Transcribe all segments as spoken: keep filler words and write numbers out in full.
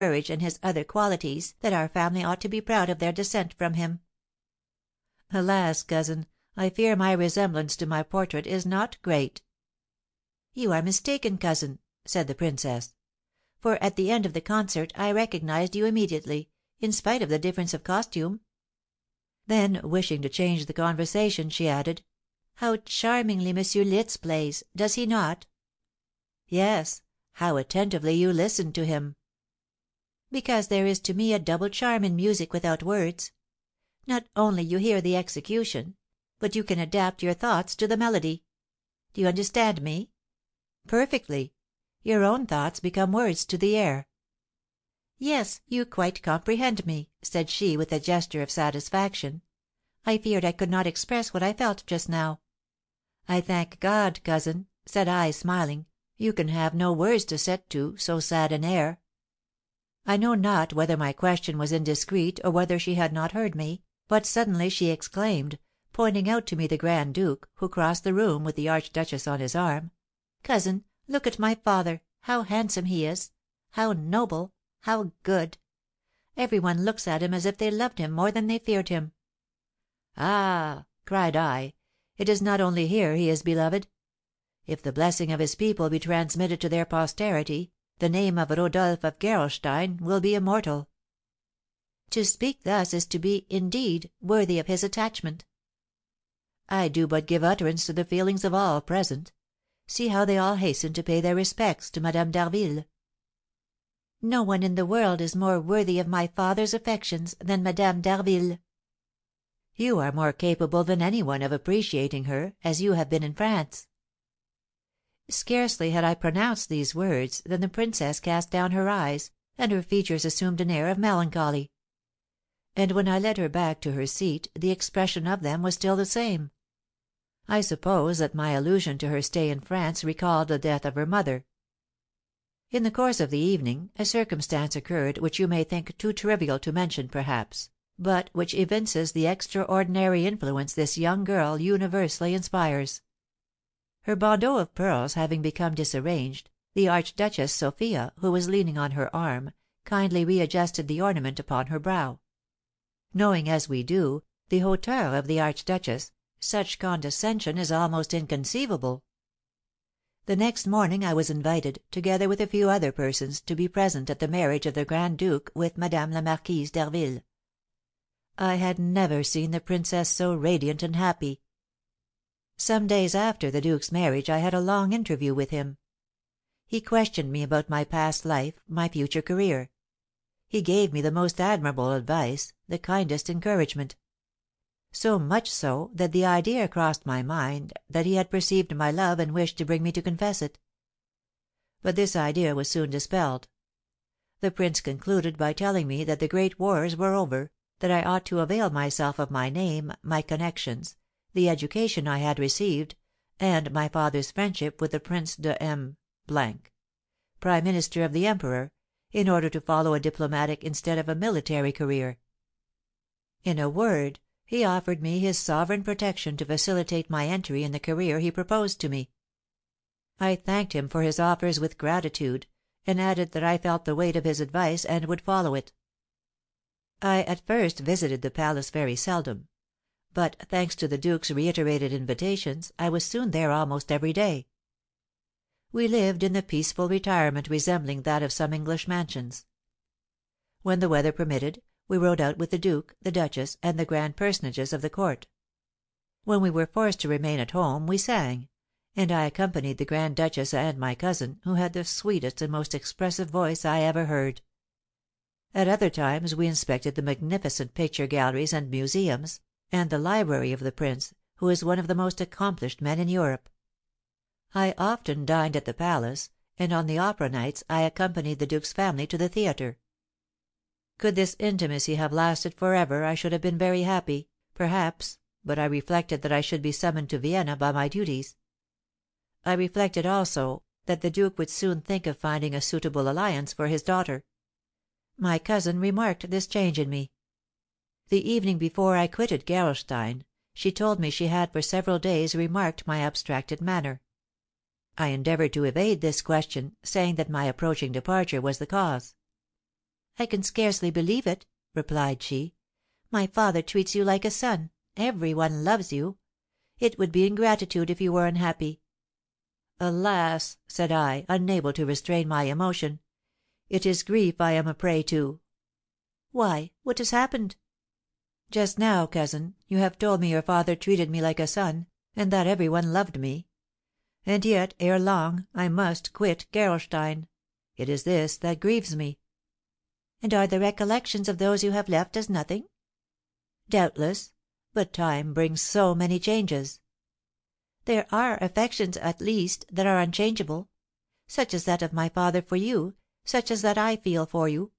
Courage and his other qualities, that our family ought to be proud of their descent from him. Alas, cousin, I fear my resemblance to my portrait is not great. You are mistaken, cousin, said the princess, for at the end of the concert I recognized you immediately, in spite of the difference of costume. Then, wishing to change the conversation, she added, "How charmingly Monsieur Litz plays, does he not?" "Yes, how attentively you listen to him!" "Because there is to me a double charm in music without words. Not only you hear the execution, but you can adapt your thoughts to the melody. Do you understand me?" "Perfectly. Your own thoughts become words to the air." "Yes, you quite comprehend me," said she, with a gesture of satisfaction. "I feared I could not express what I felt just now." "I thank God, cousin," said I, smiling, "you can have no words to set to so sad an air." I know not whether my question was indiscreet or whether she had not heard me, but suddenly she exclaimed, pointing out to me the Grand Duke, who crossed the room with the Archduchess on his arm, "Cousin, look at my father, how handsome he is, how noble, how good! Every one looks at him as if they loved him more than they feared him." "Ah," cried I, "it is not only here he is beloved. If the blessing of his people be transmitted to their posterity, the name of Rodolph of Gerolstein will be immortal. To speak thus is to be, indeed, worthy of his attachment." I do but give utterance to the feelings of all present. See how they all hasten to pay their respects to Madame d'Harville. "No one in the world is more worthy of my father's affections than Madame d'Harville." "You are more capable than any one of appreciating her, as you have been in France." Scarcely had I pronounced these words than the princess cast down her eyes, and her features assumed an air of melancholy. And when I led her back to her seat, the expression of them was still the same. I suppose that my allusion to her stay in France recalled the death of her mother. In the course of the evening, a circumstance occurred which you may think too trivial to mention perhaps, but which evinces the extraordinary influence this young girl universally inspires. Her bandeau of pearls having become disarranged, the Archduchess Sophia, who was leaning on her arm, kindly readjusted the ornament upon her brow. Knowing, as we do, the hauteur of the Archduchess, such condescension is almost inconceivable. The next morning I was invited, together with a few other persons, to be present at the marriage of the Grand Duke with Madame la Marquise d'Harville. I had never seen the princess so radiant and happy. Some days after the Duke's marriage I had a long interview with him. He questioned me about my past life, my future career. He gave me the most admirable advice, the kindest encouragement. So much so that the idea crossed my mind that he had perceived my love and wished to bring me to confess it. But this idea was soon dispelled. The prince concluded by telling me that the great wars were over, that I ought to avail myself of my name, my connections, the education I had received, and my father's friendship with the Prince de M, Prime Minister of the Emperor, in order to follow a diplomatic instead of a military career. In a word, he offered me his sovereign protection to facilitate my entry in the career he proposed to me. I thanked him for his offers with gratitude, and added that I felt the weight of his advice and would follow it. I at first visited the palace very seldom, but, thanks to the Duke's reiterated invitations, I was soon there almost every day. we lived in the peaceful retirement resembling that of some English mansions. When the weather permitted, we rode out with the duke, the duchess, and the grand personages of the court. When we were forced to remain at home, we sang, and I accompanied the grand duchess and my cousin, who had the sweetest and most expressive voice I ever heard. At other times we inspected the magnificent picture galleries and museums, and the library of the prince, who is one of the most accomplished men in Europe. I often dined at the palace, and on the opera nights I accompanied the duke's family to the theatre. Could this intimacy have lasted forever, I should have been very happy, perhaps, but I reflected that I should be summoned to Vienna by my duties. I reflected also that the duke would soon think of finding a suitable alliance for his daughter. My cousin remarked this change in me. The evening before I quitted Gerolstein, she told me she had for several days remarked my abstracted manner. I endeavoured to evade this question, saying that my approaching departure was the cause. "I can scarcely believe it," replied she. "My father treats you like a son. Every one loves you. It would be ingratitude if you were unhappy." "Alas," said I, unable to restrain my emotion, "it is grief I am a prey to." "Why, what has happened?" "Just now, cousin, you have told me your father treated me like a son, and that every one loved me. And yet, ere long, I must quit Gerolstein. It is this that grieves me." "And are the recollections of those you have left as nothing?" "Doubtless, but time brings so many changes." "There are affections, at least, that are unchangeable, such as that of my father for you, such as that I feel for you.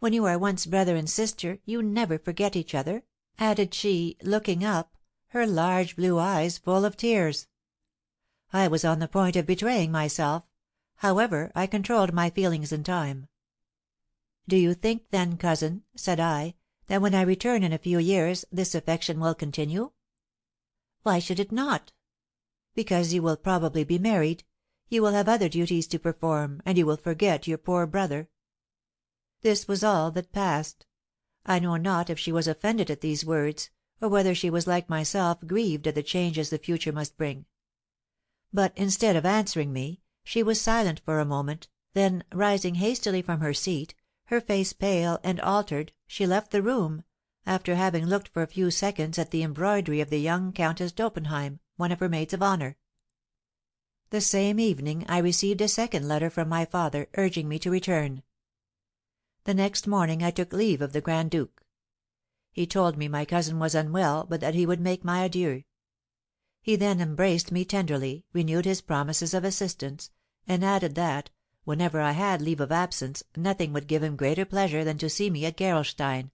When you are once brother and sister, you never forget each other," added she, looking up, her large blue eyes full of tears. I was on the point of betraying myself. However, I controlled my feelings in time. "Do you think, then, cousin," said I, "that when I return in a few years this affection will continue?" "Why should it not?" "Because you will probably be married, you will have other duties to perform, and you will forget your poor brother." This was all that passed. I know not if she was offended at these words, or whether she was like myself grieved at the changes the future must bring. But instead of answering me, she was silent for a moment, then, rising hastily from her seat, her face pale and altered, she left the room, after having looked for a few seconds at the embroidery of the young Countess Dopenheim, one of her maids of honour. The same evening I received a second letter from my father, urging me to return. The next morning I took leave of the Grand Duke. He told me my cousin was unwell, but that he would make my adieux. He then embraced me tenderly, renewed his promises of assistance, and added that, whenever I had leave of absence, nothing would give him greater pleasure than to see me at Gerolstein.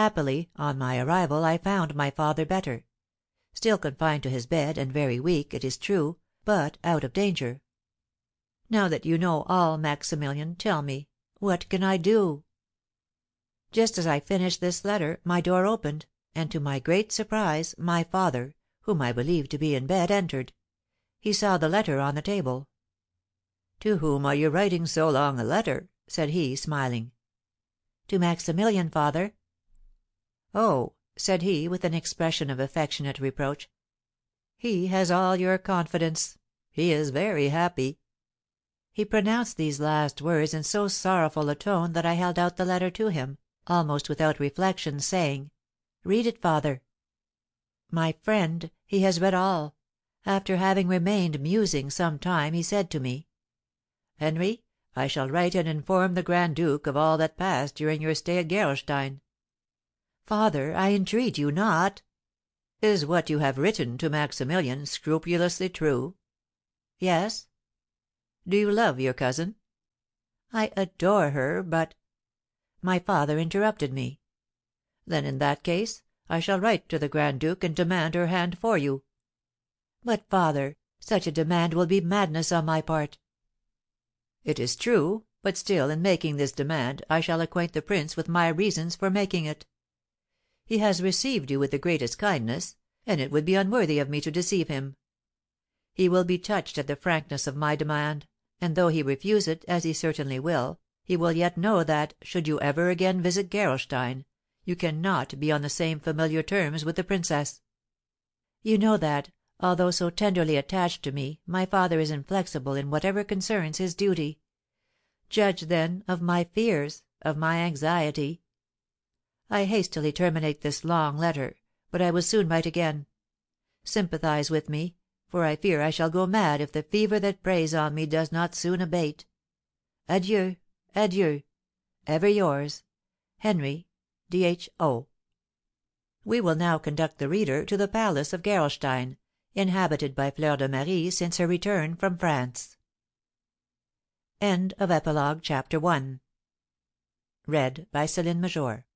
Happily, on my arrival I found my father better. Still confined to his bed, and very weak, it is true, but out of danger. Now that you know all, Maximilian, tell me, what can I do?" Just as I finished this letter, my door opened, and to my great surprise, my father, whom I believed to be in bed, entered. He saw the letter on the table. "To whom are you writing so long a letter?" said he, smiling. "To Maximilian, father." "Oh," said he, with an expression of affectionate reproach, "he has all your confidence. He is very happy." He pronounced these last words in so sorrowful a tone that I held out the letter to him, almost without reflection, saying, "Read it, father." "My friend, he has read all. After having remained musing some time, he said to me, 'Henry, I shall write and inform the Grand Duke of all that passed during your stay at Gerolstein.'" "Father, I entreat you not." "Is what you have written to Maximilian scrupulously true?" "Yes." "Do you love your cousin?" "I adore her, but—" My father interrupted me. "Then, in that case, I shall write to the Grand Duke and demand her hand for you." "But, father, such a demand will be madness on my part." "It is true, but still, in making this demand, I shall acquaint the prince with my reasons for making it. He has received you with the greatest kindness, and it would be unworthy of me to deceive him. He will be touched at the frankness of my demand, and though he refuse it, as he certainly will, he will yet know that, should you ever again visit Gerolstein, you cannot be on the same familiar terms with the princess. You know that, Although so tenderly attached to me, my father is inflexible in whatever concerns his duty. Judge, then, of my fears, of my anxiety. I hastily terminate this long letter, but I will soon write again. Sympathize with me, for I fear I shall go mad if the fever that preys on me does not soon abate. Adieu, adieu. Ever yours, Henry, D H O We will now conduct the reader to the palace of Gerolstein, inhabited by Fleur de Marie since her return from France. End of Epilogue Chapter one. Read by Celine Major.